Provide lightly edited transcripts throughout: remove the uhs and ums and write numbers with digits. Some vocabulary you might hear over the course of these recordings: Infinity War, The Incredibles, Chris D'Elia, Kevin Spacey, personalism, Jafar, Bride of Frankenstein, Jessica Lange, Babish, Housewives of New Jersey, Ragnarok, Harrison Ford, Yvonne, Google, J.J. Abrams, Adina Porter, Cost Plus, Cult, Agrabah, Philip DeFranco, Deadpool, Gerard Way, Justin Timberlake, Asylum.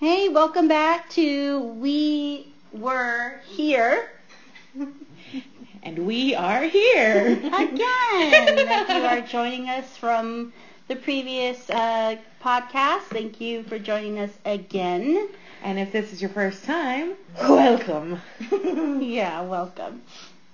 Hey, welcome back to We Were Here. And we are here. Again. If you are joining us from the previous podcast, thank you for joining us again. And if this is your first time, welcome. Yeah, welcome.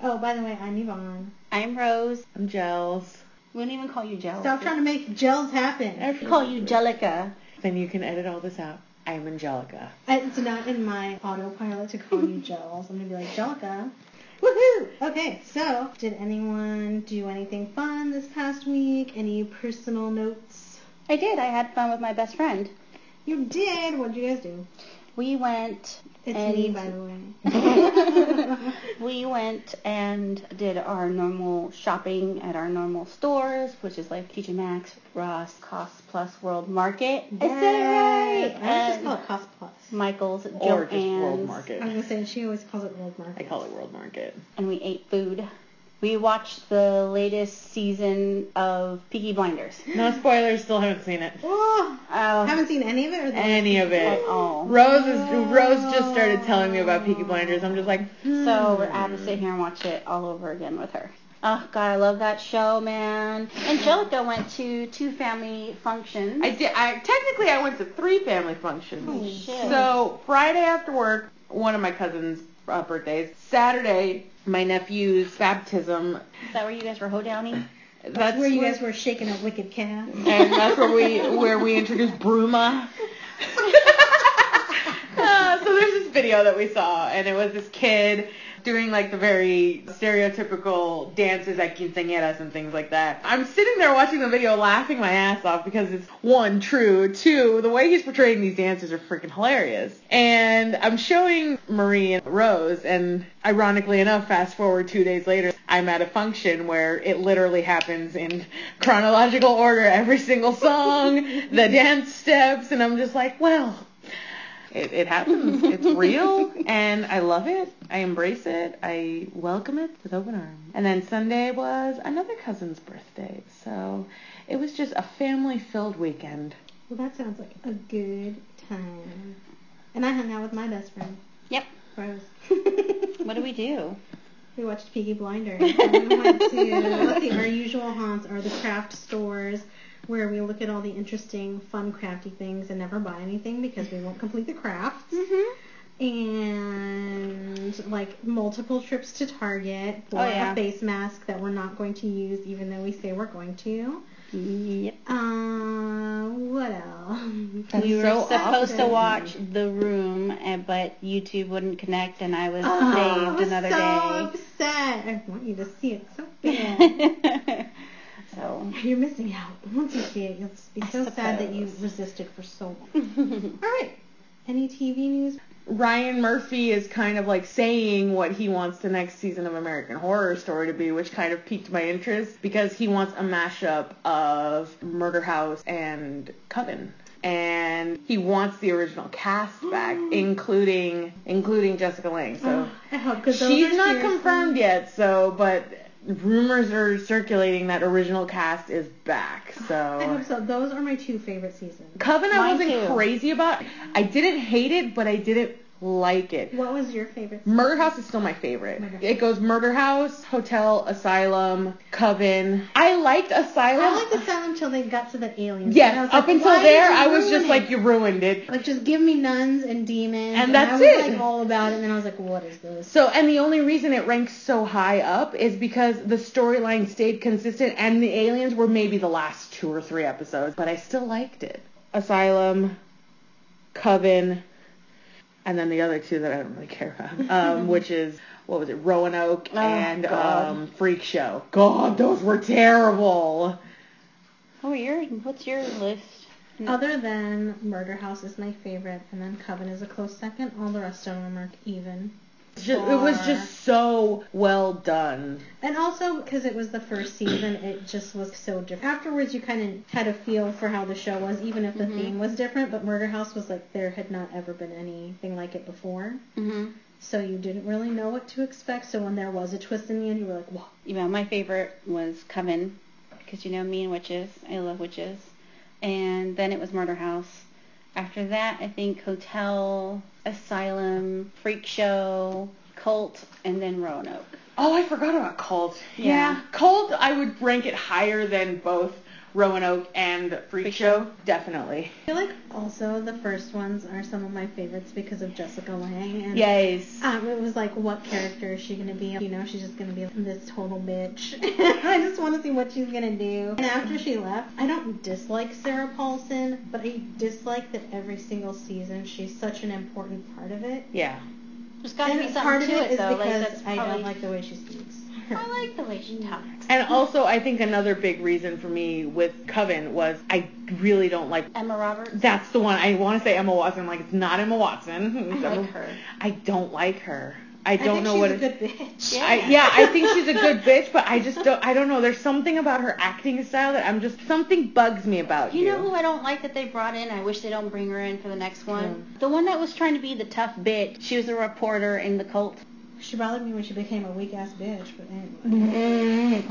Oh, by the way, I'm Yvonne. I'm Rose. I'm Gels. We don't even call you Gels. Stop trying to make Gels happen. I call you Jellica. Then you can edit all this out. I'm Angelica. It's not in my autopilot to call you Gels. I'm going to be like, Jellica. Woohoo! Okay, so did anyone do anything fun this past week? Any personal notes? I did. I had fun with my best friend. You did? What did you guys do? We went... me, by the way. We went and did our normal shopping at our normal stores, which is like TJ Maxx, Ross, Cost Plus, World Market. Is that right? I just call it Cost Plus. Michael's, Joanne's. Or just World Market. I was going to say, she always calls it World Market. I call it World Market. And we ate food. We watched the latest season of Peaky Blinders. No spoilers, still haven't seen it. Oh, haven't seen any of it? Or any of it. At all. Rose just started telling me about Peaky Blinders. I'm just like, So we're going to sit here and watch it all over again with her. Oh, God, I love that show, man. Angelica went to 2 family functions. I did. Technically, I went to 3 family functions. Holy shit. So Friday after work, one of my cousins' birthdays. Saturday, my nephew's baptism. Is that where you guys were hoedowning? That's where you guys were shaking a wicked calf. And that's where we introduced Bruma. So there's this video that we saw, and it was this kid doing like the very stereotypical dances at quinceañeras and things like that. I'm sitting there watching the video laughing my ass off because it's 1, true, 2, the way he's portraying these dances are freaking hilarious. And I'm showing Marie and Rose, and ironically enough, fast forward 2 days later, I'm at a function where it literally happens in chronological order, every single song, the dance steps, and I'm just like, well... It happens. It's real, and I love it. I embrace it. I welcome it with open arms. And then Sunday was another cousin's birthday, so it was just a family-filled weekend. Well, that sounds like a good time. And I hung out with my best friend. Yep. Rose. What did we do? We watched Peaky Blinders. And we went to, let's see, our usual haunts are the craft stores, where we look at all the interesting, fun, crafty things and never buy anything because we won't complete the crafts. Mm-hmm. And, like, multiple trips to Target for a face mask that we're not going to use even though we say we're going to. Yep. What else? We were supposed to watch The Room, but YouTube wouldn't connect, and I was saved another day. I was so upset. I want you to see it so bad. So you're missing out. Once you see it, you'll be so sad that you resisted for so long. All right. Any TV news? Ryan Murphy is kind of like saying what he wants the next season of American Horror Story to be, which kind of piqued my interest because he wants a mashup of Murder House and Coven. And he wants the original cast back, including Jessica Lange. So I hope, 'cause she's not confirmed yet, but... rumors are circulating that original cast is back, so... I hope so. Those are my 2 favorite seasons. Coven I wasn't crazy about. I didn't hate it, but I didn't like it. What was your favorite season? Murder House is still my favorite. It goes Murder House, Hotel, Asylum, Coven. I liked Asylum. I liked Asylum until they got to the aliens. Yes, up until there, I was just like, you ruined it. Like, just give me nuns and demons. And that's it. I was like all about it, and then I was like, what is this? So, and the only reason it ranks so high up is because the storyline stayed consistent, and the aliens were maybe the last 2 or 3 episodes, but I still liked it. Asylum, Coven, and then the other 2 that I don't really care about, which is, Roanoke and Freak Show. God, those were terrible. What's your list? Other than Murder House is my favorite, and then Coven is a close second. All the rest of them are even. It was just so well done. And also, because it was the first season, it just was so different. Afterwards, you kind of had a feel for how the show was, even if the theme was different. But Murder House was like, there had not ever been anything like it before. Mm-hmm. So you didn't really know what to expect. So when there was a twist in the end, you were like, whoa. Yeah, my favorite was Coven, because you know me and witches. I love witches. And then it was Murder House. After that, I think Hotel, Asylum, Freak Show, Cult, and then Roanoke. Oh, I forgot about Cult. Yeah. Cult, I would rank it higher than both Roanoke and Freak Show. Definitely. I feel like also the first ones are some of my favorites because of Jessica Lange. And, yes. It was like, what character is she going to be? You know, she's just going to be like, this total bitch. I just want to see what she's going to do. And after she left, I don't dislike Sarah Paulson, but I dislike that every single season she's such an important part of it. Yeah. There's got to be something to it, though. Because like, that's probably... I don't like the way she speaks. I like the way she talks. And also, I think another big reason for me with Coven was I really don't like... Emma Roberts? That's the one. I want to say Emma Watson. I'm like, it's not Emma Watson. I like her. I don't like her. I think she's a good bitch. Yeah. I think she's a good bitch, but I just don't... I don't know. There's something about her acting style that I'm just... Something bugs me about you. You know who I don't like that they brought in? I wish they don't bring her in for the next one. The one that was trying to be the tough bitch. She was a reporter in the Cult. She bothered me when she became a weak-ass bitch, but anyway.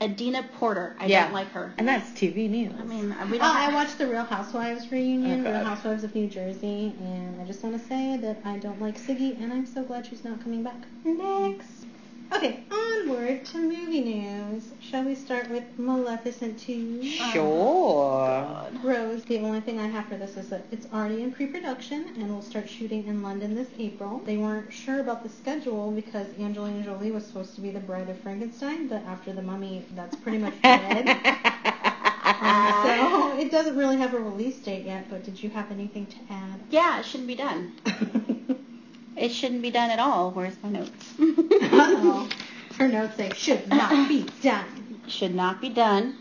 Adina Porter. I don't like her. And that's TV news. I mean, we don't... I watched the Real Housewives reunion, Real Housewives of New Jersey, and I just want to say that I don't like Siggy, and I'm so glad she's not coming back. Next. Okay, onward to movie news. Shall we start with Maleficent 2? Sure. Rose, the only thing I have for this is that it's already in pre-production and will start shooting in London this April. They weren't sure about the schedule because Angelina Jolie was supposed to be the Bride of Frankenstein, but after The Mummy, that's pretty much dead. So it doesn't really have a release date yet, but did you have anything to add? Yeah, it shouldn't be done. It shouldn't be done at all. Where's my notes? Uh-oh. Her notes say, should not be done. Should not be done.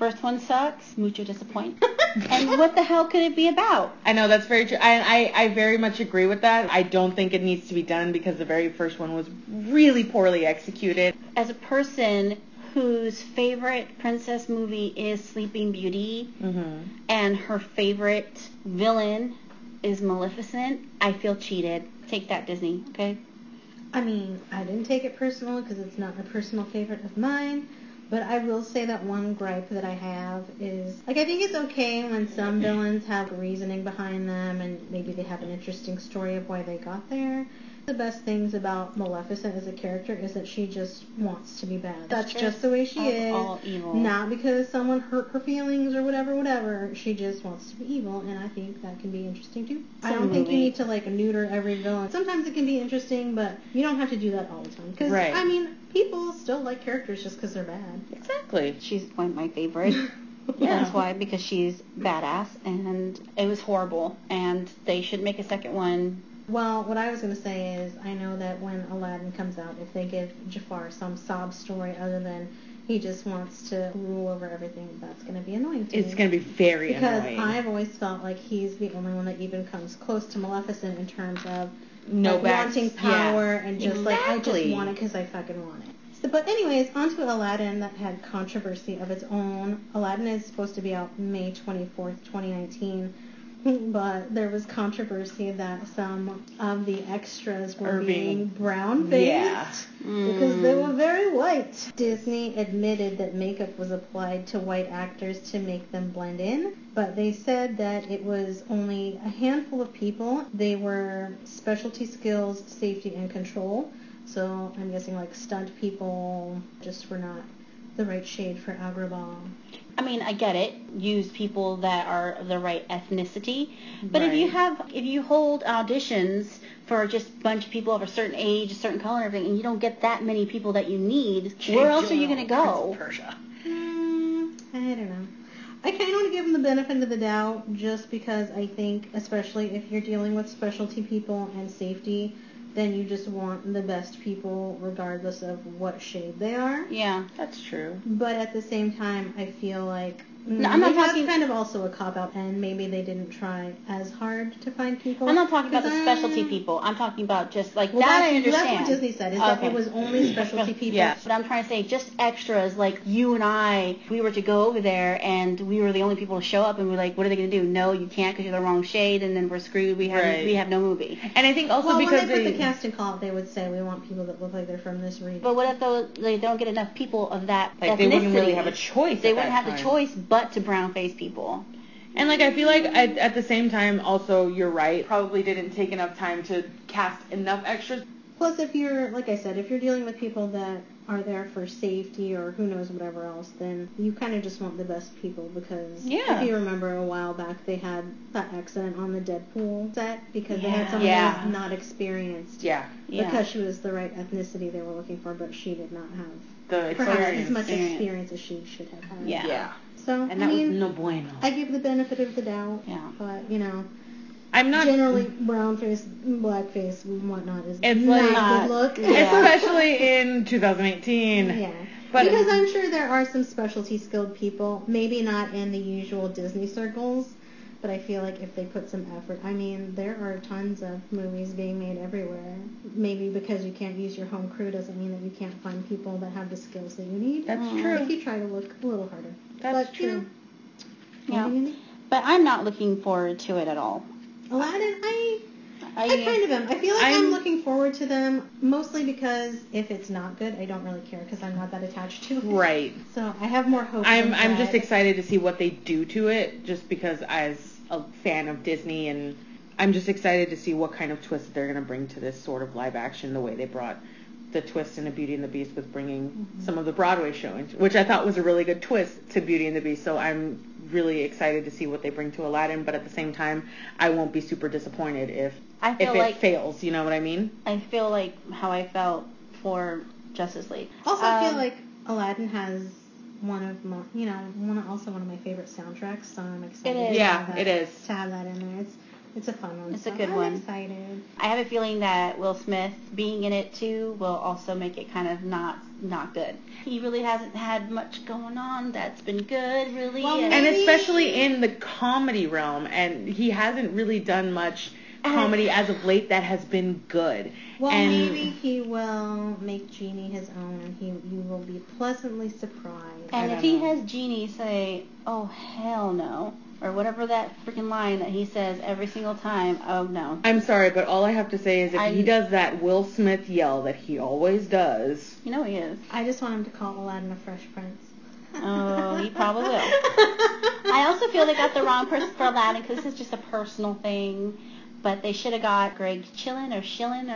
First one sucks. Mucho disappoint. And what the hell could it be about? I know, that's very true. I very much agree with that. I don't think it needs to be done because the very first one was really poorly executed. As a person whose favorite princess movie is Sleeping Beauty, and her favorite villain is Maleficent, I feel cheated. Take that, Disney, okay? I mean, I didn't take it personal because it's not a personal favorite of mine, but I will say that one gripe that I have is, like, I think it's okay when some villains have reasoning behind them and maybe they have an interesting story of why they got there. The best things about Maleficent as a character is that she just wants to be bad. That's just the way she is. All evil. Not because someone hurt her feelings or whatever. She just wants to be evil, and I think that can be interesting too. I don't think you need to like neuter every villain. Sometimes it can be interesting, but you don't have to do that all the time. Because I mean, people still like characters just because they're bad. Exactly. She's one of my favorites. Yeah. That's why, because she's badass, and it was horrible, and they should make a second one. Well, what I was going to say is I know that when Aladdin comes out, if they give Jafar some sob story other than he just wants to rule over everything, that's going to be annoying to me. It's going to be very annoying. Because I've always felt like he's the only one that even comes close to Maleficent in terms of wanting power and just like, I just want it because I fucking want it. So, but anyways, on to Aladdin that had controversy of its own. Aladdin is supposed to be out May 24th, 2019. But there was controversy that some of the extras were being brown-faced because they were very white. Disney admitted that makeup was applied to white actors to make them blend in, but they said that it was only a handful of people. They were specialty skills, safety, and control. So I'm guessing like stunt people just were not the right shade for Agrabah. I mean, I get it. Use people that are the right ethnicity. But if you hold auditions for just a bunch of people of a certain age, a certain color and everything, and you don't get that many people that you need, where else are you going to go? Persia. I don't know. I kind of want to give them the benefit of the doubt just because I think, especially if you're dealing with specialty people and safety, then you just want the best people regardless of what shade they are. Yeah, that's true. But at the same time, I feel like that's kind of also a cop-out, and maybe they didn't try as hard to find people. I'm not talking about the specialty people. I'm talking about just like I understand. That's what Disney said, is that it was only specialty people. Yeah. But I'm trying to say just extras, like you and I, we were to go over there, and we were the only people to show up, and we're like, what are they going to do? No, you can't because you're the wrong shade, and then we're screwed. We have no movie. And I think also because when they put the casting call, they would say, we want people that look like they're from this region. But what if they don't get enough people of that ethnicity? They wouldn't really have a choice. They wouldn't have the choice, but to brown-faced people. And, like, I feel like at the same time, also, you're right, probably didn't take enough time to cast enough extras. Plus, if you're, like I said, if you're dealing with people that are there for safety or who knows whatever else, then you kind of just want the best people because if you remember a while back, they had that accident on the Deadpool set because they had someone who was not experienced because she was the right ethnicity they were looking for, but she did not have the perhaps as much experience as she should have had. Yeah. So, and that was no bueno. I give the benefit of the doubt, but, you know, I'm not generally brown face, black face, and whatnot is it's not like, a good look, especially in 2018. Yeah, but because I'm sure there are some specialty skilled people, maybe not in the usual Disney circles, but I feel like if they put some effort, I mean, there are tons of movies being made everywhere. Maybe because you can't use your home crew doesn't mean that you can't find people that have the skills that you need. That's true. If you try to look a little harder. That's true. You know, but I'm not looking forward to it at all. Aladdin, I kind of am. I feel like I'm looking forward to them, mostly because if it's not good, I don't really care because I'm not that attached to it. Right. So I have more hope. I'm just excited to see what they do to it, just because as a fan of Disney, and I'm just excited to see what kind of twist they're going to bring to this sort of live action, the way they brought the twist in Beauty and the Beast with bringing some of the Broadway showing, which I thought was a really good twist to Beauty and the Beast. So I'm really excited to see what they bring to Aladdin, but at the same time, I won't be super disappointed if it fails. You know what I mean? I feel like how I felt for Justice League. Also, I feel like Aladdin has one of my favorite soundtracks, so I'm excited. It is. To have that in there. It's a fun one. It's a good one. I'm excited. I have a feeling that Will Smith being in it too will also make it kind of not good. He really hasn't had much going on that's been good, really. Well, and especially in the comedy realm, and he hasn't really done much comedy as of late that has been good. Well, and maybe he will make Genie his own, and you will be pleasantly surprised. And if he has Genie say, "Oh, hell no," or whatever that freaking line that he says every single time, oh no. I'm sorry, but all I have to say is if he does that Will Smith yell that he always does. You know he is. I just want him to call Aladdin a Fresh Prince. Oh, he probably will. I also feel they got the wrong person for Aladdin because this is just a personal thing. But they should have got Greg Chillin or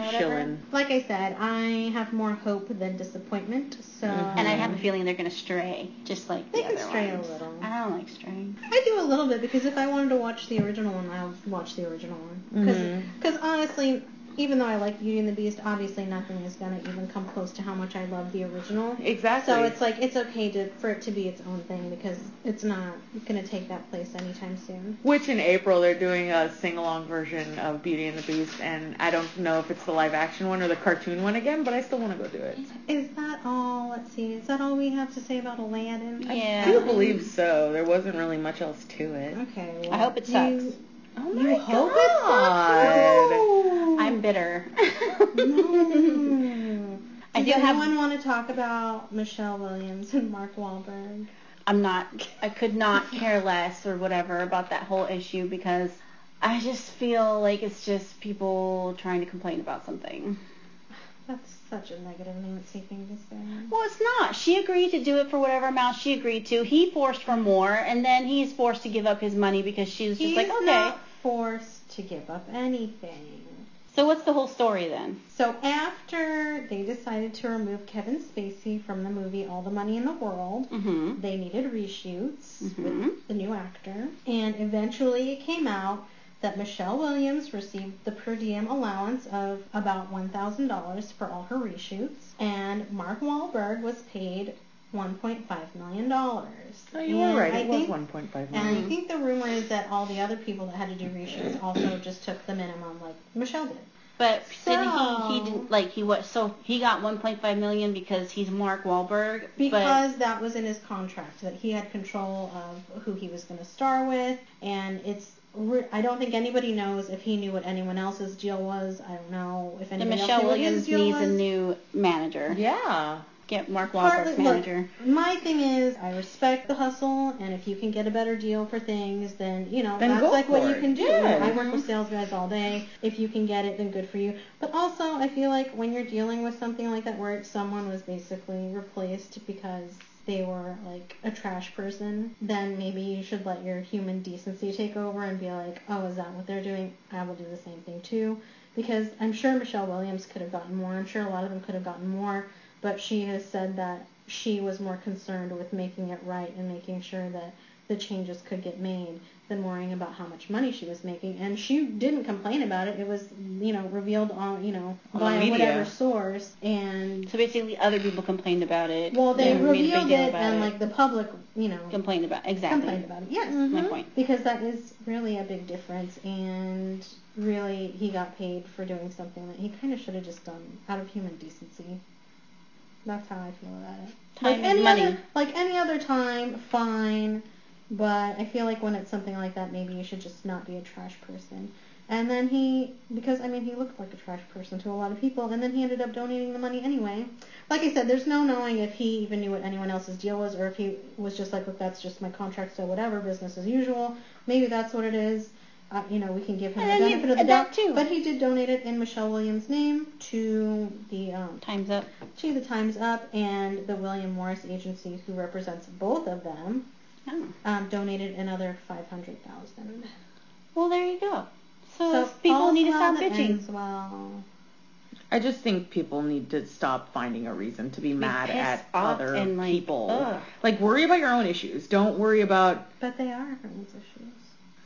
whatever. Chillin. Like I said, I have more hope than disappointment. So. Mm-hmm. And I have a feeling they're going to stray, just like the other ones. They can stray a little. I don't like straying. I do a little bit, because if I wanted to watch the original one, I'll watch the original one. Because honestly, even though I like Beauty and the Beast, obviously nothing is going to even come close to how much I love the original. Exactly. So it's like, it's okay for it to be its own thing, because it's not going to take that place anytime soon. Which in April, they're doing a sing-along version of Beauty and the Beast, and I don't know if it's the live-action one or the cartoon one again, but I still want to go do it. Is that all? Let's see. Is that all we have to say about Aladdin? Yeah. I do believe so. There wasn't really much else to it. Okay. Well, I hope it sucks. Oh my God. I'm bitter. No. Does anyone want to talk about Michelle Williams and Mark Wahlberg? I could not care less or whatever about that whole issue, because I just feel like it's just people trying to complain about something. That's such a negative Nancy thing to say. Well, it's not. She agreed to do it for whatever amount she agreed to. He forced for more, and then he's forced to give up his money because she was just like, okay. He's not forced to give up anything. So what's the whole story then? So after they decided to remove Kevin Spacey from the movie All the Money in the World, they needed reshoots with the new actor, and eventually it came out that Michelle Williams received the per diem allowance of about $1,000 for all her reshoots, and Mark Wahlberg was paid $1.5 million. Oh, you were right. It was $1.5 million. And I think the rumor is that all the other people that had to do reshoots also just took the minimum, like Michelle did. But he got $1.5 million because he's Mark Wahlberg. Because that was in his contract, that he had control of who he was going to star with, and I don't think anybody knows if he knew what anyone else's deal was. I don't know if anybody else knew what his deal was. Michelle Williams needs a new manager. Yeah. Get Mark Wahlberg's manager. Look, my thing is, I respect the hustle, and if you can get a better deal for things, then, you know, that's like what you can do. Yeah. I work with sales guys all day. If you can get it, then good for you. But also, I feel like when you're dealing with something like that where someone was basically replaced because they were, like, a trash person, then maybe you should let your human decency take over and be like, oh, is that what they're doing? I will do the same thing, too. Because I'm sure Michelle Williams could have gotten more. I'm sure a lot of them could have gotten more. But she has said that she was more concerned with making it right and making sure that the changes could get made than worrying about how much money she was making. And she didn't complain about it. It was, you know, revealed on, you know, by whatever source. And so basically other people complained about it. Well, they revealed it and, like, the public, you know. Complained about it. Exactly. Complained about it. Yeah. Mm-hmm. My point. Because that is really a big difference. And really he got paid for doing something that he kind of should have just done out of human decency. That's how I feel about it. Time and money. Like any other time, fine. But I feel like when it's something like that, maybe you should just not be a trash person. And then he, because, I mean, he looked like a trash person to a lot of people, and then he ended up donating the money anyway. Like I said, there's no knowing if he even knew what anyone else's deal was, or if he was just like, look, that's just my contract, so whatever, business as usual. Maybe that's what it is. You know, we can give him the benefit of the doubt too. But he did donate it in Michelle Williams' name to the Times Up. To the Times Up and the William Morris Agency, who represents both of them. Oh. Donated another $500,000. Well, there you go. So people need to stop bitching. Well, I just think people need to stop finding a reason to be mad at other people. Like, worry about your own issues. Don't worry about. But they are everyone's issues.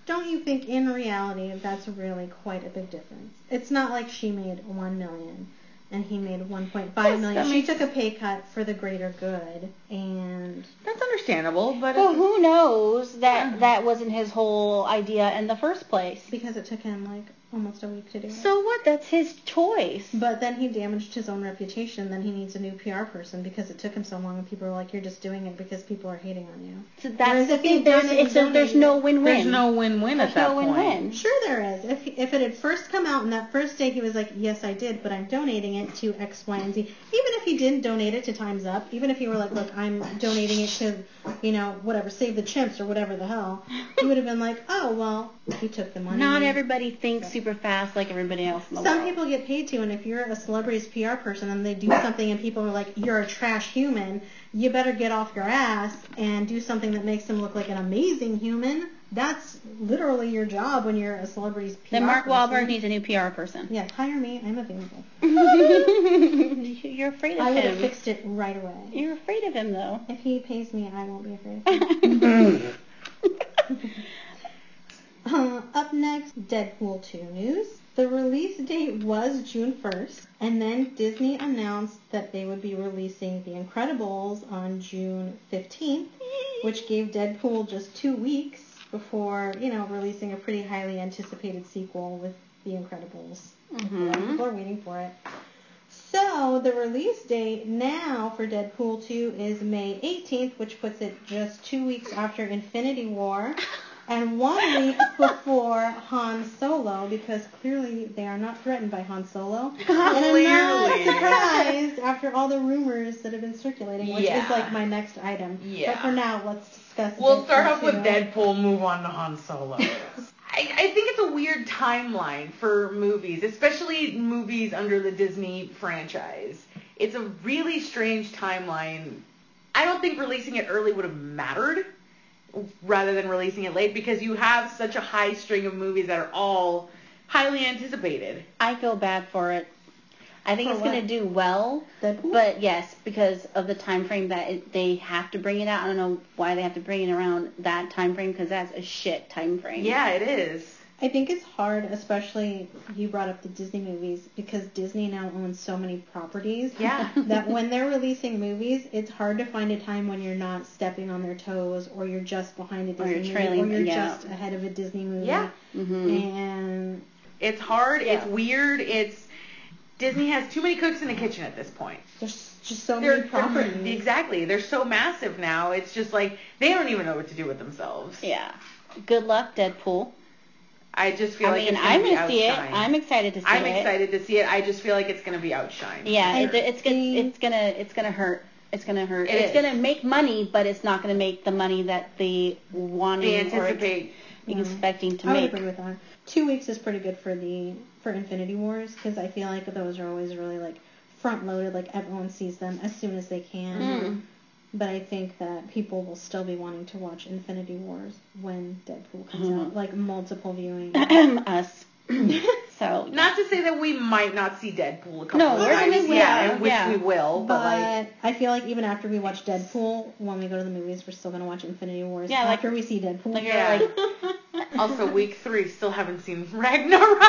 Don't you think in reality that's really quite a big difference? It's not like she made $1 million and he made $1.5 million. She took a pay cut for the greater good, and that's understandable. But well, who knows that that wasn't his whole idea in the first place? Because it took him like almost a week to do it. So what? That's his choice. But then he damaged his own reputation. Then he needs a new PR person because it took him so long. And people are like, "You're just doing it because people are hating on you." So that's the thing. There's no win-win. There's no win-win at that point. There's no win-win. Sure, there is. If it had first come out on that first day, he was like, "Yes, I did, but I'm donating it to X, Y, and Z." Even if he didn't donate it to Times Up, even if he were like, "Look, I'm donating it to, you know, whatever, Save the Chimps or whatever the hell," he would have been like, "Oh, well, he took the money." Not everybody thinks super fast like everybody else in the world. Some people get paid to, and if you're a celebrity's PR person and they do something and people are like, you're a trash human, you better get off your ass and do something that makes them look like an amazing human. That's literally your job when you're a celebrity's PR person. Then Mark Wahlberg needs a new PR person. Yeah, hire me. I'm available. You're afraid of him. I would have fixed it right away. You're afraid of him, though. If he pays me, I won't be afraid of him. Up next, Deadpool 2 news. The release date was June 1st, and then Disney announced that they would be releasing The Incredibles on June 15th, which gave Deadpool just 2 weeks before, you know, releasing a pretty highly anticipated sequel with The Incredibles. Mm-hmm. People are waiting for it. So the release date now for Deadpool 2 is May 18th, which puts it just 2 weeks after Infinity War. And 1 week before Han Solo, because clearly they are not threatened by Han Solo. And I'm not surprised after all the rumors that have been circulating, which is like my next item. Yeah. But for now, let's discuss it. We'll start off with Deadpool, move on to Han Solo. I think it's a weird timeline for movies, especially movies under the Disney franchise. It's a really strange timeline. I don't think releasing it early would have mattered, rather than releasing it late, because you have such a high string of movies that are all highly anticipated. I feel bad for it. I think it's going to do well, but yes, because of the time frame that they have to bring it out. I don't know why they have to bring it around that time frame, because that's a shit time frame. Yeah, it is. I think it's hard, especially you brought up the Disney movies, because Disney now owns so many properties that when they're releasing movies, it's hard to find a time when you're not stepping on their toes, or you're just behind a Disney movie, or you're just ahead of a Disney movie. Yeah. Mm-hmm. And it's hard, it's weird, it's Disney has too many cooks in the kitchen at this point. There's just so many properties. Exactly. They're so massive now, it's just like they don't even know what to do with themselves. Yeah. Good luck, Deadpool. I just feel like it's going to be outshined. I'm excited to see it. I just feel like it's going to be outshined. Yeah, it's going to hurt. It's going to hurt. It's going to make money, but it's not going to make the money that they wanted or expecting to make. I would agree with that. 2 weeks is pretty good for Infinity Wars, because I feel like those are always really like front loaded. Like everyone sees them as soon as they can. Mm. But I think that people will still be wanting to watch Infinity Wars when Deadpool comes out. Like, multiple viewing. Us. So, not to say that we might not see Deadpool a couple of times. We will. But I feel like even after we watch Deadpool, when we go to the movies, we're still going to watch Infinity Wars. Yeah, after we see Deadpool. Also, week 3, still haven't seen Ragnarok.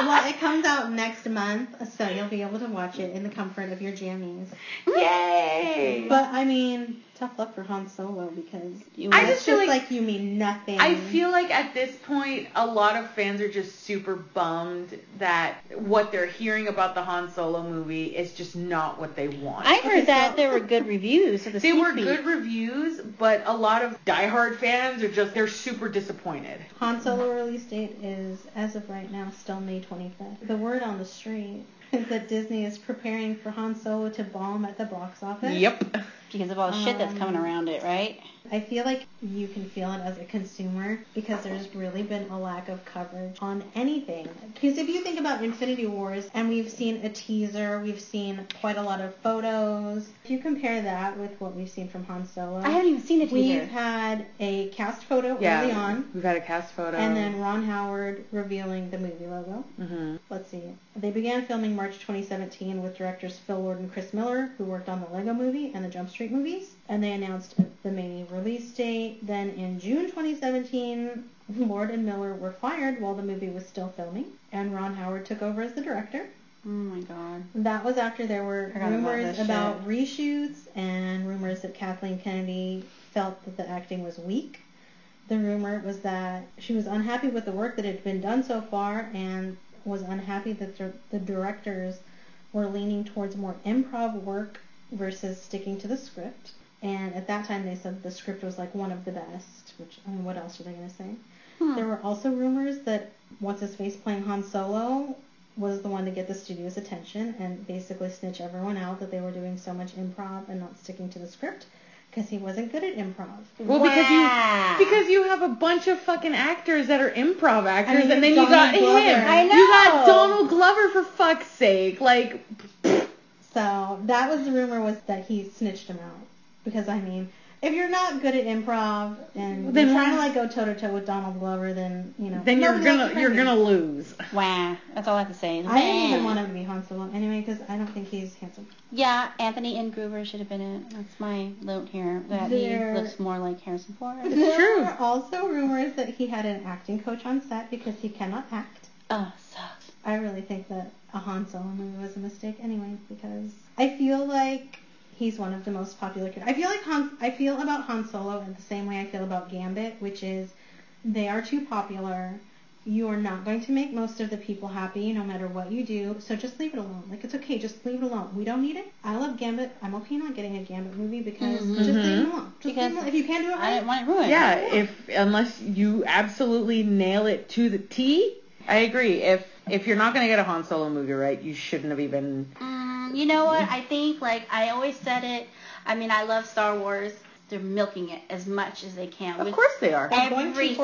Well, it comes out next month, so you'll be able to watch it in the comfort of your jammies. Yay! But, I mean, tough luck for Han Solo, because I just feel like you mean nothing. I feel like at this point, a lot of fans are just super bummed that what they're hearing about the Han Solo movie is just not what they want. I heard that there were good reviews. Good reviews, but a lot of diehard fans are just, they're super disappointed. Han Solo release date is, as of right now, still May 25th. The word on the street is that Disney is preparing for Han Solo to bomb at the box office. Yep. Because of all the shit that's coming around it, right? I feel like you can feel it as a consumer because there's really been a lack of coverage on anything. Because if you think about Infinity Wars, and we've seen a teaser, we've seen quite a lot of photos. If you compare that with what we've seen from Han Solo. I haven't even seen a teaser. We've had a cast photo early on. We've had a cast photo. And then Ron Howard revealing the movie logo. Mm-hmm. Let's see. They began filming March 2017 with directors Phil Lord and Chris Miller, who worked on the Lego Movie and the Jump Street movies. And they announced the May release date. Then in June 2017, Lord and Miller were fired while the movie was still filming, and Ron Howard took over as the director. Oh my god. That was after there were rumors about reshoots and rumors that Kathleen Kennedy felt that the acting was weak. The rumor was that she was unhappy with the work that had been done so far and was unhappy that the directors were leaning towards more improv work versus sticking to the script. And at that time, they said the script was, like, one of the best, which, I mean, what else are they going to say? Hmm. There were also rumors that What's-His-Face playing Han Solo was the one to get the studio's attention and basically snitch everyone out that they were doing so much improv and not sticking to the script because he wasn't good at improv. Well, because you have a bunch of fucking actors that are improv actors, and then you got Donald Glover. I know. You got Donald Glover, for fuck's sake. Like, so that was the rumor, was that he snitched him out. Because, I mean, if you're not good at improv and then you're trying to, like, go toe-to-toe with Donald Glover, then, you know... Then you're gonna lose. Wow. That's all I have to say. I didn't even want him to be Han Solo anyway, because I don't think he's handsome. Yeah, Anthony Ingruber should have been it. That's my note here. He looks more like Harrison Ford. It's true. There are also rumors that he had an acting coach on set because he cannot act. Oh, sucks. I really think that a Han Solo movie was a mistake anyway, because I feel like... He's one of the most popular characters. I feel about Han Solo in the same way I feel about Gambit, which is they are too popular. You are not going to make most of the people happy no matter what you do, so just leave it alone. Like, it's okay, just leave it alone. We don't need it. I love Gambit. I'm okay not getting a Gambit movie because just leave it alone. If you can't do it right, I didn't want it ruined. Yeah, unless you absolutely nail it to the T. I agree. If you're not going to get a Han Solo movie right, you shouldn't have even... You know what? I think, like, I always said it. I mean, I love Star Wars. They're milking it as much as they can. Of course they are. Everything.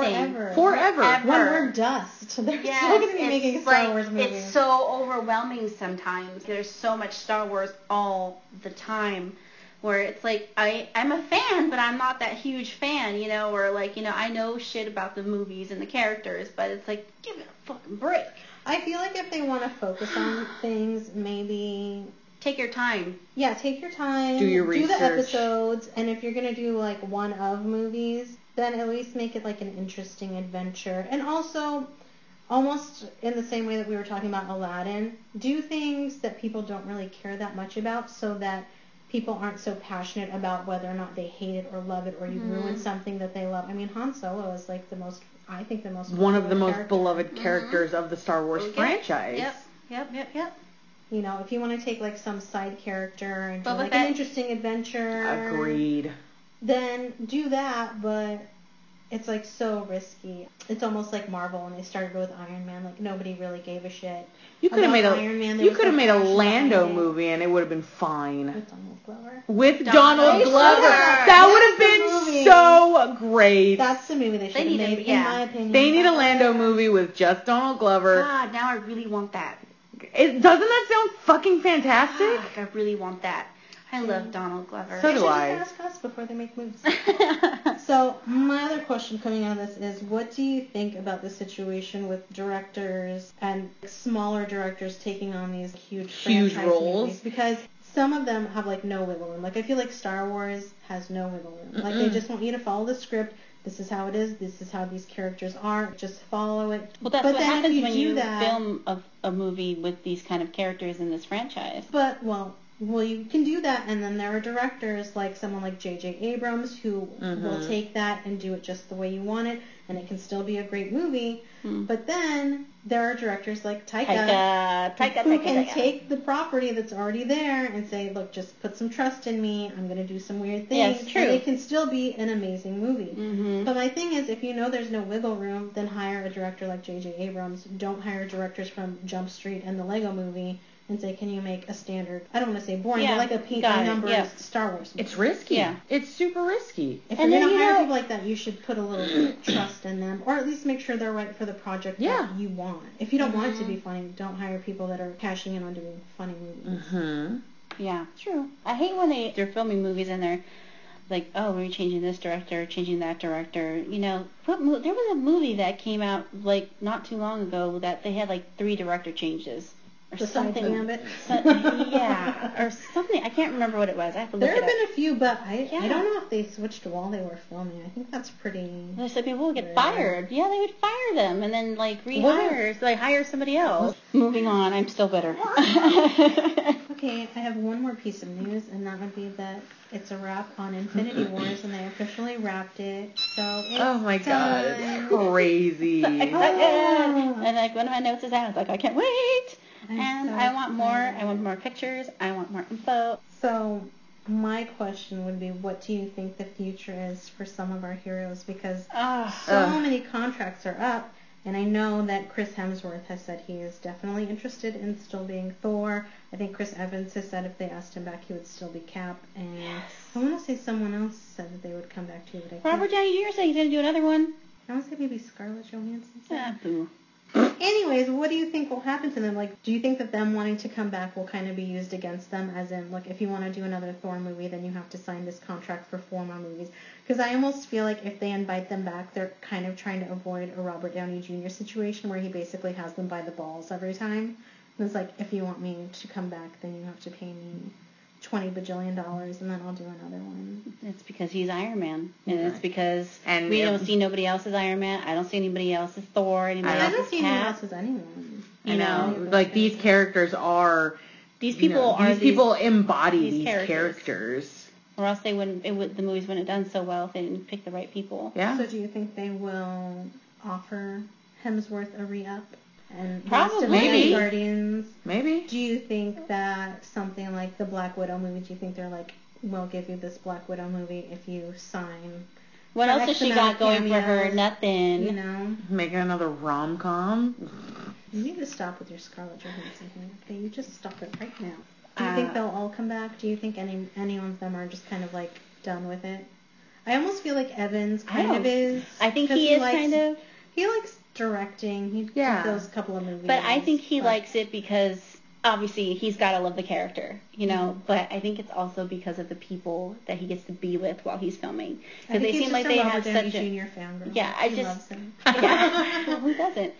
Forever. When we're dust. They're still going to be making Star Wars movies. It's so overwhelming sometimes. There's so much Star Wars all the time where it's like, I'm a fan, but I'm not that huge fan, you know, or like, you know, I know shit about the movies and the characters, but it's like, give it a fucking break. I feel like if they want to focus on things, maybe... Take your time. Yeah, take your time. Do your research. Do the episodes. And if you're going to do, like, one of movies, then at least make it, like, an interesting adventure. And also, almost in the same way that we were talking about Aladdin, do things that people don't really care that much about so that people aren't so passionate about whether or not they hate it or love it or you ruin something that they love. I mean, Han Solo is, like, one of the most beloved characters of the Star Wars franchise. Yep. You know, if you want to take, like, some side character and do, like, an interesting adventure. Agreed. Then do that, but it's, like, so risky. It's almost like Marvel when they started with Iron Man. Like, nobody really gave a shit. You could have made a Lando movie and it would have been fine. With Donald Glover. That would have been so great. That's the movie they should have made, in my opinion. They need a Lando movie with just Donald Glover. God, now I really want that. Doesn't that sound fucking fantastic? God, I really want that. I love Donald Glover. So do I. Just ask us before they make moves. So my other question coming out of this is, what do you think about the situation with directors and smaller directors taking on these huge roles? Movies? Because some of them have like no wiggle room. Like I feel like Star Wars has no wiggle room. Like they just want you to follow the script. This is how it is. This is how these characters are. Just follow it. Well, that's what happens when you film a movie with these kind of characters in this franchise. But, well, you can do that, and then there are directors like someone like J.J. Abrams who will take that and do it just the way you want it, and it can still be a great movie. Mm. But then there are directors like Taika who can take the property that's already there and say, look, just put some trust in me. I'm going to do some weird things. Yes, true. And it can still be an amazing movie. Mm-hmm. But my thing is, if you know there's no wiggle room, then hire a director like J.J. Abrams. Don't hire directors from Jump Street and the Lego Movie and say, can you make a standard, I don't want to say boring, but like a paint by numbers Star Wars movie. It's risky. Yeah. It's super risky. If you're going to hire people like that, you should put a little trust in them, or at least make sure they're right for the project that you want. If you don't want it to be funny, don't hire people that are cashing in on doing funny movies. Mm-hmm. Yeah, true. I hate when they're filming movies and they're like, oh, we're changing this director, changing that director. You know, there was a movie that came out like not too long ago that they had like 3 director changes. Or something. Gambit. Or something. I can't remember what it was. I have to look it up. There have been a few, but I don't know if they switched while they were filming. I think that's pretty... They said people would get fired. Yeah, they would fire them and then, like, rehire. So they hire somebody else. Moving on. I'm still bitter. Okay, I have one more piece of news, and that would be that it's a wrap on Infinity Wars, and they officially wrapped it. So it's God. It's crazy. And, like, one of my notes is out. I was like, I can't wait. I want more. I want more pictures. I want more info. So my question would be, what do you think the future is for some of our heroes? Because so many contracts are up, and I know that Chris Hemsworth has said he is definitely interested in still being Thor. I think Chris Evans has said if they asked him back, he would still be Cap. And I want to say someone else said that they would come back to you. But Robert Downey Jr. said he's going to do another one. I want to say maybe Scarlett Johansson said. Ah, boo. Anyways, what do you think will happen to them? Like, do you think that them wanting to come back will kind of be used against them? As in, look, if you want to do another Thor movie, then you have to sign this contract for 4 more movies. Because I almost feel like if they invite them back, they're kind of trying to avoid a Robert Downey Jr. situation where he basically has them by the balls every time. And it's like, if you want me to come back, then you have to pay me $20 bajillion, and then I'll do another one. It's because he's Iron Man, and it's because we don't see nobody else as Iron Man. I don't see anybody else as Thor. I don't see anyone else as anyone. You know, like these characters are. These people embody these characters. Or else they wouldn't. The movies wouldn't have done so well if they didn't pick the right people. Yeah. So do you think they will offer Hemsworth a re-up? And probably. Maybe. Guardians. Maybe. Do you think that something like the Black Widow movie, do you think they're like, we'll give you this Black Widow movie if you sign? What else has she got going for her? Nothing. You know? Make another rom-com? You need to stop with your Scarlett Johansson thing. Okay, you just stop it right now. Do you think they'll all come back? Do you think any of them are just kind of like done with it? I almost feel like Evans kind of is. I think he is kind of. He likes directing. He did those couple of movies. But I think he likes it because, obviously, he's got to love the character, you know. But I think it's also because of the people that he gets to be with while he's filming. Because they seem like they have such a... Junior fangirl. Yeah, I just... loves him. Yeah. Well, who doesn't?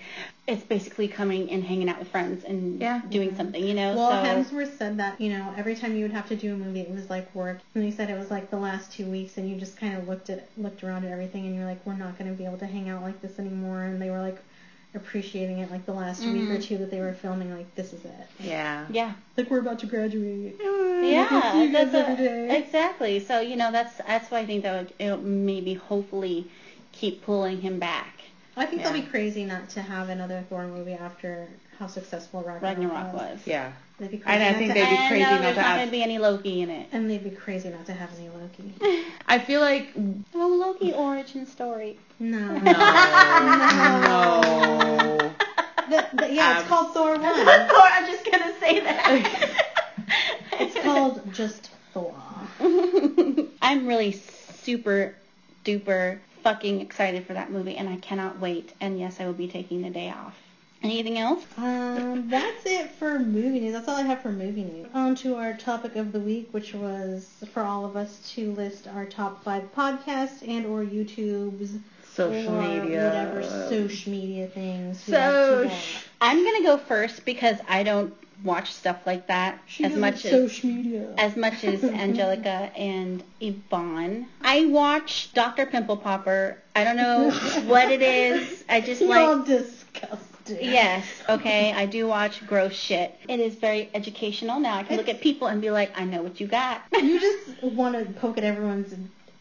It's basically coming and hanging out with friends and doing something, you know. Well, so. Hemsworth said that, you know, every time you would have to do a movie, it was like work. And he said it was like the last 2 weeks, and you just kind of looked around at everything, and you're like, we're not going to be able to hang out like this anymore. And they were like appreciating it, like the last week or two that they were filming, like this is it. Yeah. Yeah. Like we're about to graduate. Yeah. That's every day. Exactly. So you know, that's why I think that it'll maybe hopefully keep pulling him back. I think they'll be crazy not to have another Thor movie after how successful Ragnarok was. Yeah. They'd be crazy. And I think they'd be crazy not to have... there's not going to be any Loki in it. And they'd be crazy not to have any Loki. I feel like... No Loki origin story. No. No. It's called Thor 1. Thor, I'm just going to say that. It's called just Thor. I'm really super duper... fucking excited for that movie, and I cannot wait. And yes, I will be taking the day off. Anything else? That's it for movie news. That's all I have for movie news. On to our topic of the week, which was for all of us to list our top 5 podcasts and or YouTube's social media, whatever social media things. I'm gonna go first because I don't watch stuff like that as much as Angelica and Yvonne. I watch Dr. Pimple Popper. I don't know what it is. I just disgusting. Yes, okay, I do watch gross shit. It is very educational. Now I can look at people and be like, I know what you got. You just want to poke at everyone's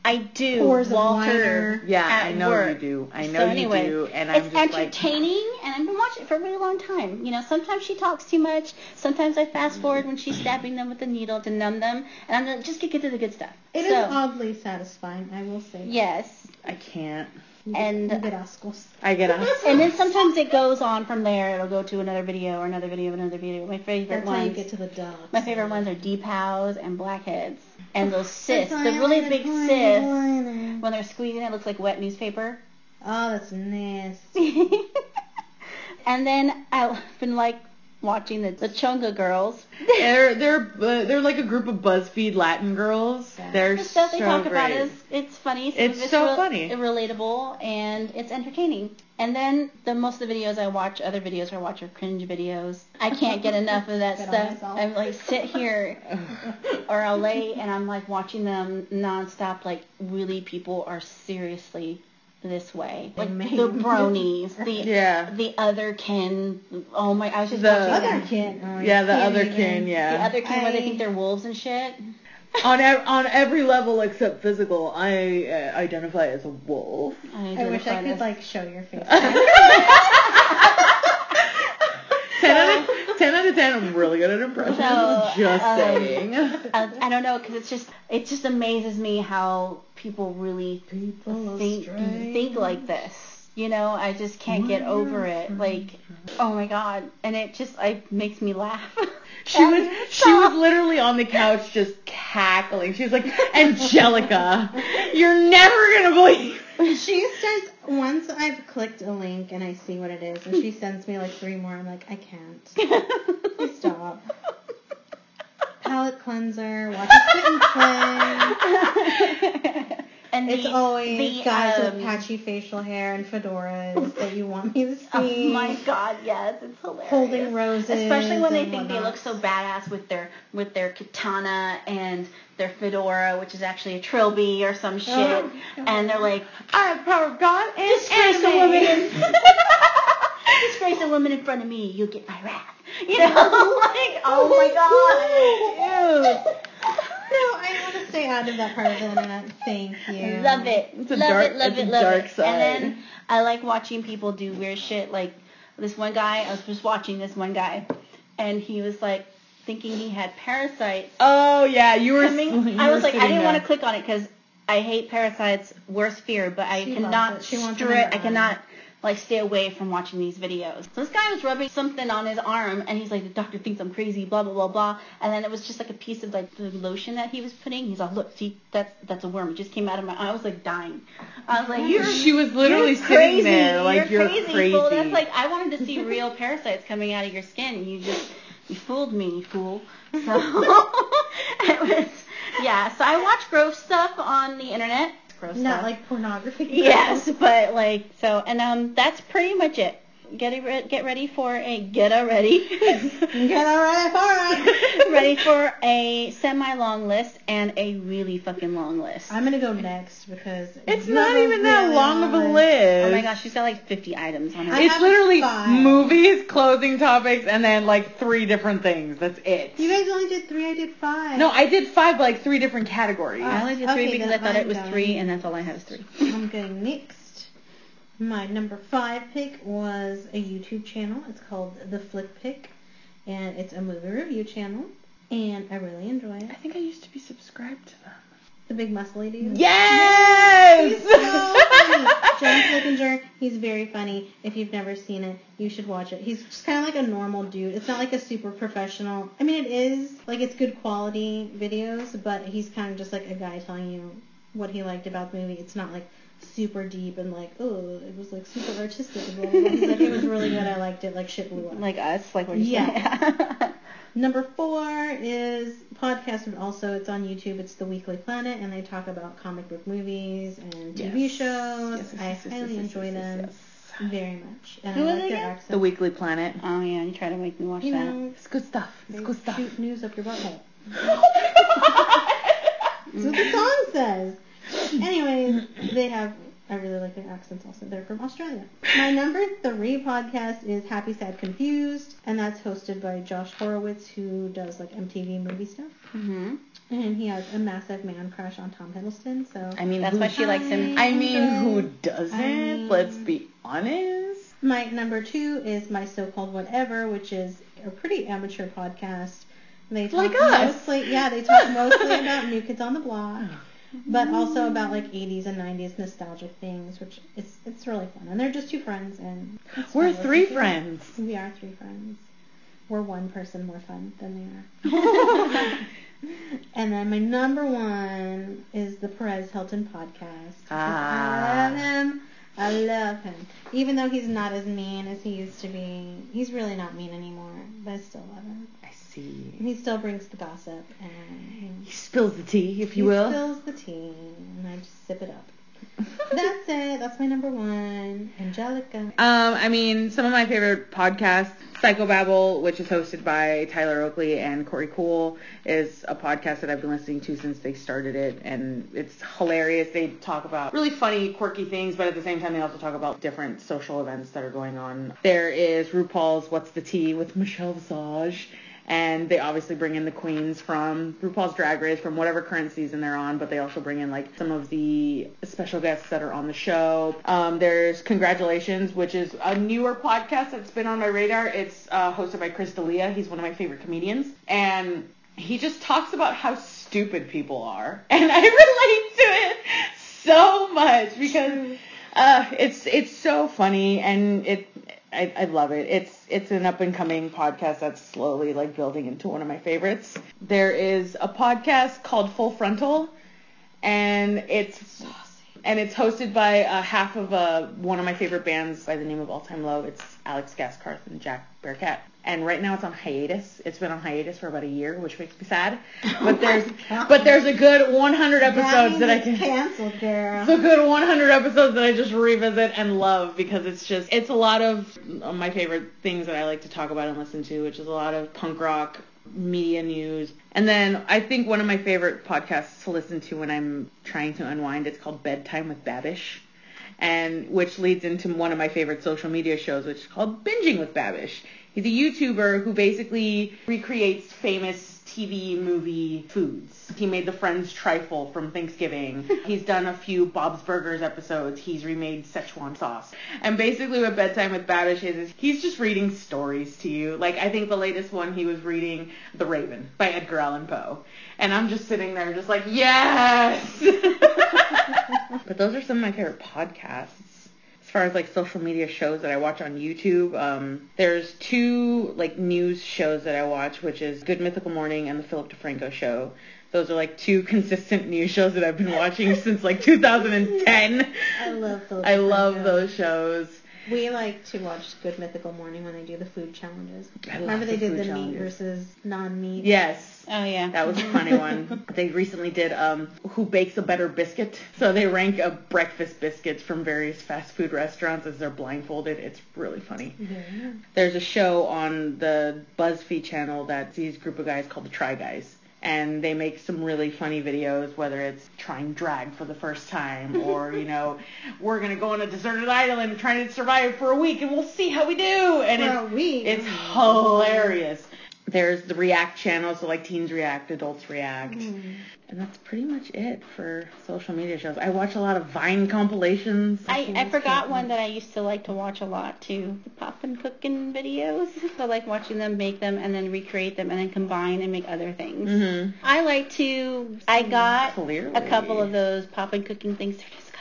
pores of water. Yeah, I know work. You do. I know so anyway, you do. And I'm it's just entertaining, like... and I've been watching it for a really long time. You know, sometimes she talks too much. Sometimes I fast forward when she's stabbing them with a needle to numb them. And I'm just get to the good stuff. It is oddly satisfying, I will say. Yes. I can't. And then sometimes it goes on from there. It'll go to another video or another video, another video. My favorite ones. How you get to the dogs. My favorite ones are deep hows and blackheads and those cysts, the really big cysts. When they're squeezing, it looks like wet newspaper. Oh, that's nasty. And then I've been watching the Chunga girls. They're like a group of BuzzFeed Latin girls. Yeah. They're the stuff so they talk great. About is it's funny. It's so funny. Relatable and it's entertaining. And then most of the videos I watch, other videos I watch are cringe videos. I can't get enough of that stuff. I'm like sit here or I'll lay and I'm like watching them nonstop. Like really, people are seriously. This way, like the bronies, the other kin. Oh my! I was just watching other kin. Oh, yeah, the other kin. Yeah, the other kin where they think they're wolves and shit. On every level except physical, I identify as a wolf. I wish I could show your face. 10 out of 10. I'm really good at impressions. So, just saying. I don't know, because it just amazes me how people think like this. You know, I just can't get over it. Like, oh my god, and it just makes me laugh. She was literally on the couch just cackling. She was like, Angelica, you're never gonna believe. She says, once I've clicked a link and I see what it is, and she sends me 3 more, I'm like, I can't. Please stop. Palette cleanser, watch a sit and play. And it's always guys with patchy facial hair and fedoras that you want me to see. Oh my god, yes, it's hilarious. Holding roses, especially when they think they look so badass with their katana and their fedora, which is actually a trilby or some shit, and they're like, "I have power of God and disgrace a woman. Disgrace a woman in front of me, you get my wrath." You know, oh my god, dude. No, I want to stay out of that part of the internet. Thank you. Love it. It's a dark side. And then I like watching people do weird shit. Like this one guy, I was just watching this one guy, and he was thinking he had parasites. Oh yeah, you were. I was like, I didn't want to click on it because I hate parasites. Worst fear, but I cannot stay away from watching these videos. So this guy was rubbing something on his arm, and he's like, the doctor thinks I'm crazy, blah, blah, blah, blah. And then it was just a piece of the lotion that he was putting. He's like, look, see, that's a worm. It just came out of my eye. I was dying. I was like, she was literally sitting there you're crazy. Well, that's I wanted to see real parasites coming out of your skin. You fooled me, you fool. So so I watch gross stuff on the internet. Not pornography. Yes, but that's pretty much it. Ready for a semi-long list and a really fucking long list. I'm gonna go next because it's not even that long of a list. Oh my gosh, she's got 50 items on her. It's literally 5. Movies, clothing topics, and then 3 different things. That's it. You guys only did 3. I did 5. No, I did 5, but 3 different categories. I only did 3 because I thought it was 3, and that's all I have is 3. I'm going next. My number 5 pick was a YouTube channel. It's called The Flick Pick, and it's a movie review channel, and I really enjoy it. I think I used to be subscribed to them. The Big Muscle Lady. Yes! He's so funny. John Flickinger, he's very funny. If you've never seen it, you should watch it. He's just kind of a normal dude. It's not a super professional. I mean, it is. It's good quality videos, but he's kind of just a guy telling you what he liked about the movie. It's not super deep and like, oh, it was like super artistic and blah, blah, blah. He's like, it was really good, I liked it, like shit blew up. Like us, like we're just like... Number 4 is podcast, and also it's on YouTube. It's The Weekly Planet, and they talk about comic book movies and TV shows. I highly enjoy them very much. And who I like their accent. The Weekly Planet. Oh yeah, you try to make me watch that. It's good stuff. It's good stuff. Shoot news up your butthole. That's what the song says. Anyways, they have. I really like their accents also. They're from Australia. My number 3 podcast is Happy, Sad, Confused, and that's hosted by Josh Horowitz, who does like MTV movie stuff. Mm-hmm. And he has a massive man crush on Tom Hiddleston, so... I mean, that's why she likes him. I mean, who doesn't? Let's be honest. My number 2 is My So-Called Whatever, which is a pretty amateur podcast. They talk mostly about New Kids on the Block. But also about like 80s and 90s nostalgic things, which it's really fun. And they're just 2 friends, and we're 3 friends. We are 3 friends. We're one person more fun than they are. And then my number 1 is the Perez Hilton podcast. I love him. I love him. Even though he's not as mean as he used to be, he's really not mean anymore. But I still love him. And he still brings the gossip, and he spills the tea, if you will. He spills the tea, and I just sip it up. That's it. That's my number 1, Angelica. I mean, some of my favorite podcasts, Psychobabble, which is hosted by Tyler Oakley and Corey Cool, is a podcast that I've been listening to since they started it, and it's hilarious. They talk about really funny, quirky things, but at the same time, they also talk about different social events that are going on. There is RuPaul's What's the Tea with Michelle Visage. And they obviously bring in the queens from RuPaul's Drag Race, from whatever current season they're on, but they also bring in, like, some of the special guests that are on the show. There's Congratulations, which is a newer podcast that's been on my radar. It's hosted by Chris D'Elia. He's one of my favorite comedians. And he just talks about how stupid people are. And I relate to it so much because it's so funny, and I love it. It's an up-and-coming podcast that's slowly, like, building into one of my favorites. There is a podcast called Full Frontal, and it's hosted by half of one of my favorite bands by the name of All Time Low. It's Alex Gaskarth and Jack Bearcat. And right now it's on hiatus. It's been on hiatus for about a year, which makes me sad. But there's a good 100 episodes that I can canceled, girl. It's a good 100 episodes that I just revisit and love, because it's a lot of my favorite things that I like to talk about and listen to, which is a lot of punk rock, media news. And then I think one of my favorite podcasts to listen to when I'm trying to unwind, it's called Bedtime with Babish. And which leads into one of my favorite social media shows, which is called Binging with Babish. He's a YouTuber who basically recreates famous TV movie foods. He made the Friends trifle from Thanksgiving. He's done a few Bob's Burgers episodes. He's remade Szechuan sauce. And basically what Bedtime with Babish is he's just reading stories to you. Like, I think the latest one he was reading The Raven by Edgar Allan Poe. And I'm just sitting there just like, yes! But those are some of my favorite podcasts. As far as like social media shows that I watch on YouTube, there's 2 like news shows that I watch, which is Good Mythical Morning and the Philip DeFranco Show. Those are like 2 consistent news shows that I've been watching since like 2010. I love those shows. We like to watch Good Mythical Morning when they do the food challenges. Remember they did the meat versus non-meat? Yes. Oh, yeah. That was a funny one. They recently did Who Bakes a Better Biscuit? So they rank breakfast biscuits from various fast food restaurants as they're blindfolded. It's really funny. Yeah. There's a show on the BuzzFeed channel that's these group of guys called the Try Guys. And they make some really funny videos, whether it's trying drag for the first time or, we're going to go on a deserted island and try to survive for a week and we'll see how we do. And it's hilarious. There's the React channel, so like teens react, adults react. Mm. And that's pretty much it for social media shows. I watch a lot of Vine compilations. I forgot one that I used to like to watch a lot, too. The pop and cooking videos. I like watching them, make them, and then recreate them, and then combine and make other things. Mm-hmm. I got a couple of those pop and cooking things. They're disgusting.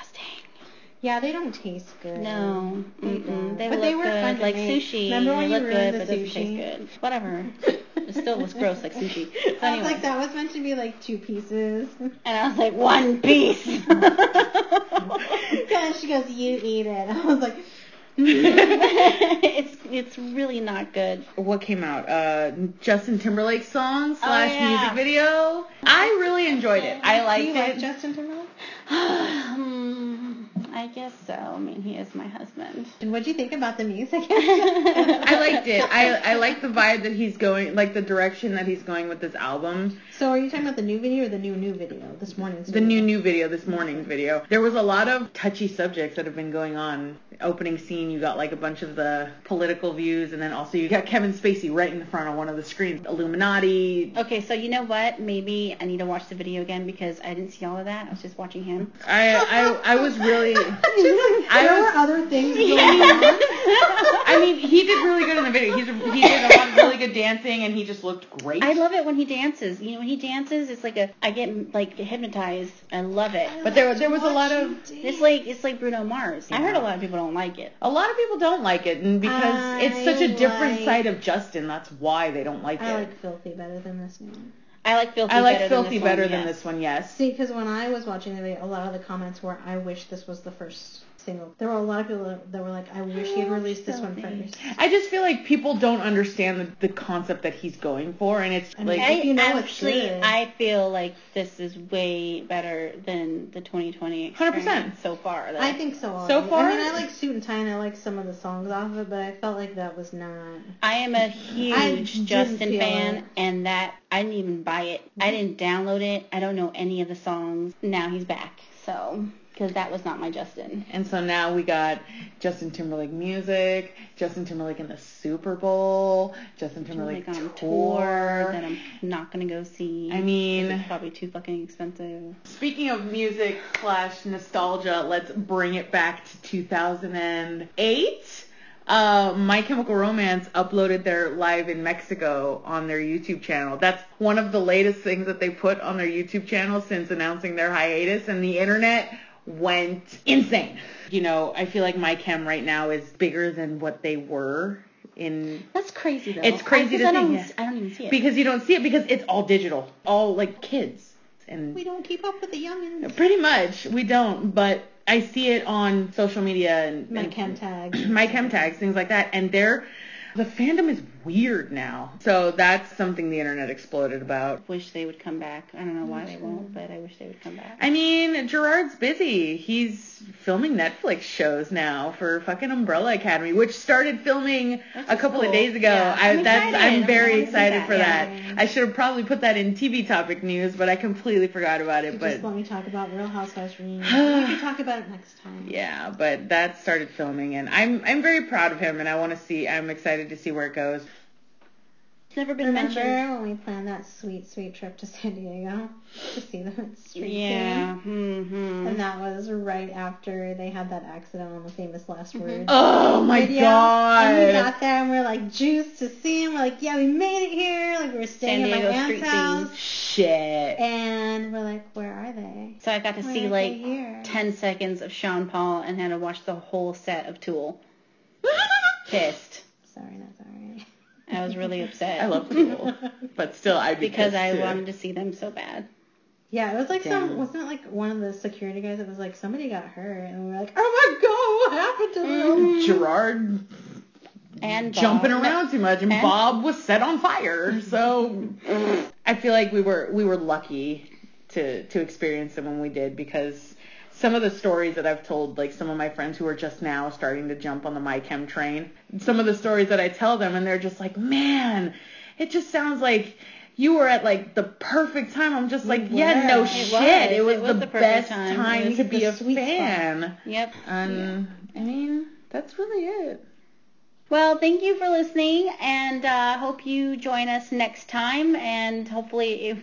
Yeah, they don't taste good. No. They look good, like sushi. Remember when you ruined the sushi? But it doesn't taste good. Whatever. it still was gross, like sushi. So I was like, that was meant to be like two pieces. And I was like, one piece. And she goes, you eat it. I was like, it's really not good. What came out? Justin Timberlake's song / music video. I really enjoyed it. I liked it. Do you like Justin Timberlake? I guess so. I mean, he is my husband. And what do you think about the music? I liked it. I like the vibe that he's going, like the direction that he's going with this album. So are you talking about the new video or the new video? This morning's video? The new video, this morning's video. There was a lot of touchy subjects that have been going on. Opening scene, you got like a bunch of the political views, and then also you got Kevin Spacey right in the front on one of the screens. Illuminati. Okay, so you know what? Maybe I need to watch the video again because I didn't see all of that. I was just watching him. I was really... there were other things going on. I mean, he did really good in the video. He did a lot of really good dancing, and he just looked great. I love it when he dances. You know, when he dances, it's like I get like hypnotized. I love it. But there was a lot of it's like Bruno Mars. Yeah. I heard a lot of people don't like it. A lot of people don't like it, and because it's such a different side of Justin, that's why they don't like it. I like Filthy better than this one. I like Filthy better than this one, yes. See, because when I was watching the video, a lot of the comments were, I wish this was the first single. There were a lot of people that were like, I wish he had released this one first. I just feel like people don't understand the concept that he's going for, and it's like... I feel like this is way better than the 2020 experience 100%. So far. I think so. Already. So far? I mean, I like Suit and Tie, and I like some of the songs off of it, but I felt like that was not... I am a huge Justin fan, and that... I didn't even buy it. I didn't download it. I don't know any of the songs. Now he's back. So, because that was not my Justin. And so now we got Justin Timberlake music, Justin Timberlake in the Super Bowl, Justin Timberlake on tour that I'm not going to go see. I mean, it's probably too fucking expensive. Speaking of music / nostalgia, let's bring it back to 2008. My Chemical Romance uploaded their Live in Mexico on their YouTube channel. That's one of the latest things that they put on their YouTube channel since announcing their hiatus, and the internet went insane. You know, I feel like My Chem right now is bigger than what they were in... That's crazy, though. It's crazy to think. I don't even see it. Because you don't see it, because it's all digital. All, like, kids. And we don't keep up with the youngins. Pretty much. We don't, but... I see it on social media and my chem tags, things like that, and the fandom is weird now. So that's something the internet exploded about. Wish they would come back. I don't know why they won't, but I wish they would come back. I mean, Gerard's busy. He's filming Netflix shows now for fucking Umbrella Academy, which started filming a couple of days ago. Yeah. I'm very excited for that. I should have probably put that in TV topic news, but I completely forgot about it. Just let me talk about Real Housewives reunion. We can talk about it next time. Yeah, but that started filming, and I'm very proud of him, and I'm excited to see where it goes. It's never been mentioned. Remember when we planned that sweet, sweet trip to San Diego to see the street scene? Mm-hmm. And that was right after they had that accident on The Famous Last Words. Oh my God! And we got there and we're like juiced to see him. We're like, yeah, we made it here. Like we're staying at my aunt's house. Shit. And we're like, where are they? So I got to see like 10 seconds of Sean Paul and had to watch the whole set of Tool. Pissed. Sorry, not sorry. I was really upset. I love Tool, but still, I'd be pissed because I wanted to see them so bad. Yeah, it was like wasn't it like one of the security guys that was like, somebody got hurt, and we were like, oh my God, what happened to them? Gerard and jumping around too much, and Bob was set on fire. So I feel like we were lucky to experience them when we did, because some of the stories that I've told, like some of my friends who are just now starting to jump on the My Chem train, some of the stories that I tell them, and they're just like, man, it just sounds like you were at like the perfect time. I'm just like, no shit. It was the best time to be a fan. Yep. I mean, that's really it. Well, thank you for listening, and hope you join us next time, and hopefully if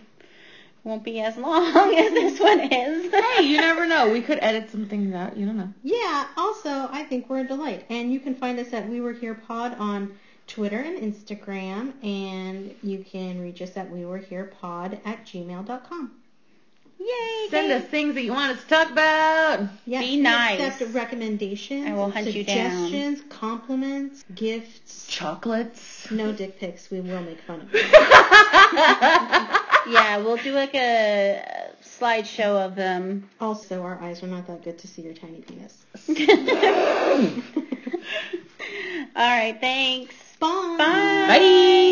won't be as long as this one is. Hey, you never know. We could edit some things out. You don't know. Yeah, also, I think we're a delight. And you can find us at We Were Here Pod on Twitter and Instagram. And you can reach us at WeWereHerePod@gmail.com. Yay! Send us things that you want us to talk about. Yes, be nice. Accept recommendations. I will hunt you down. Suggestions, compliments, gifts, chocolates. No dick pics. We will make fun of them. Yeah, we'll do like a slideshow of them. Also, our eyes are not that good to see your tiny penis. All right. Thanks. Bye. Bye. Bye.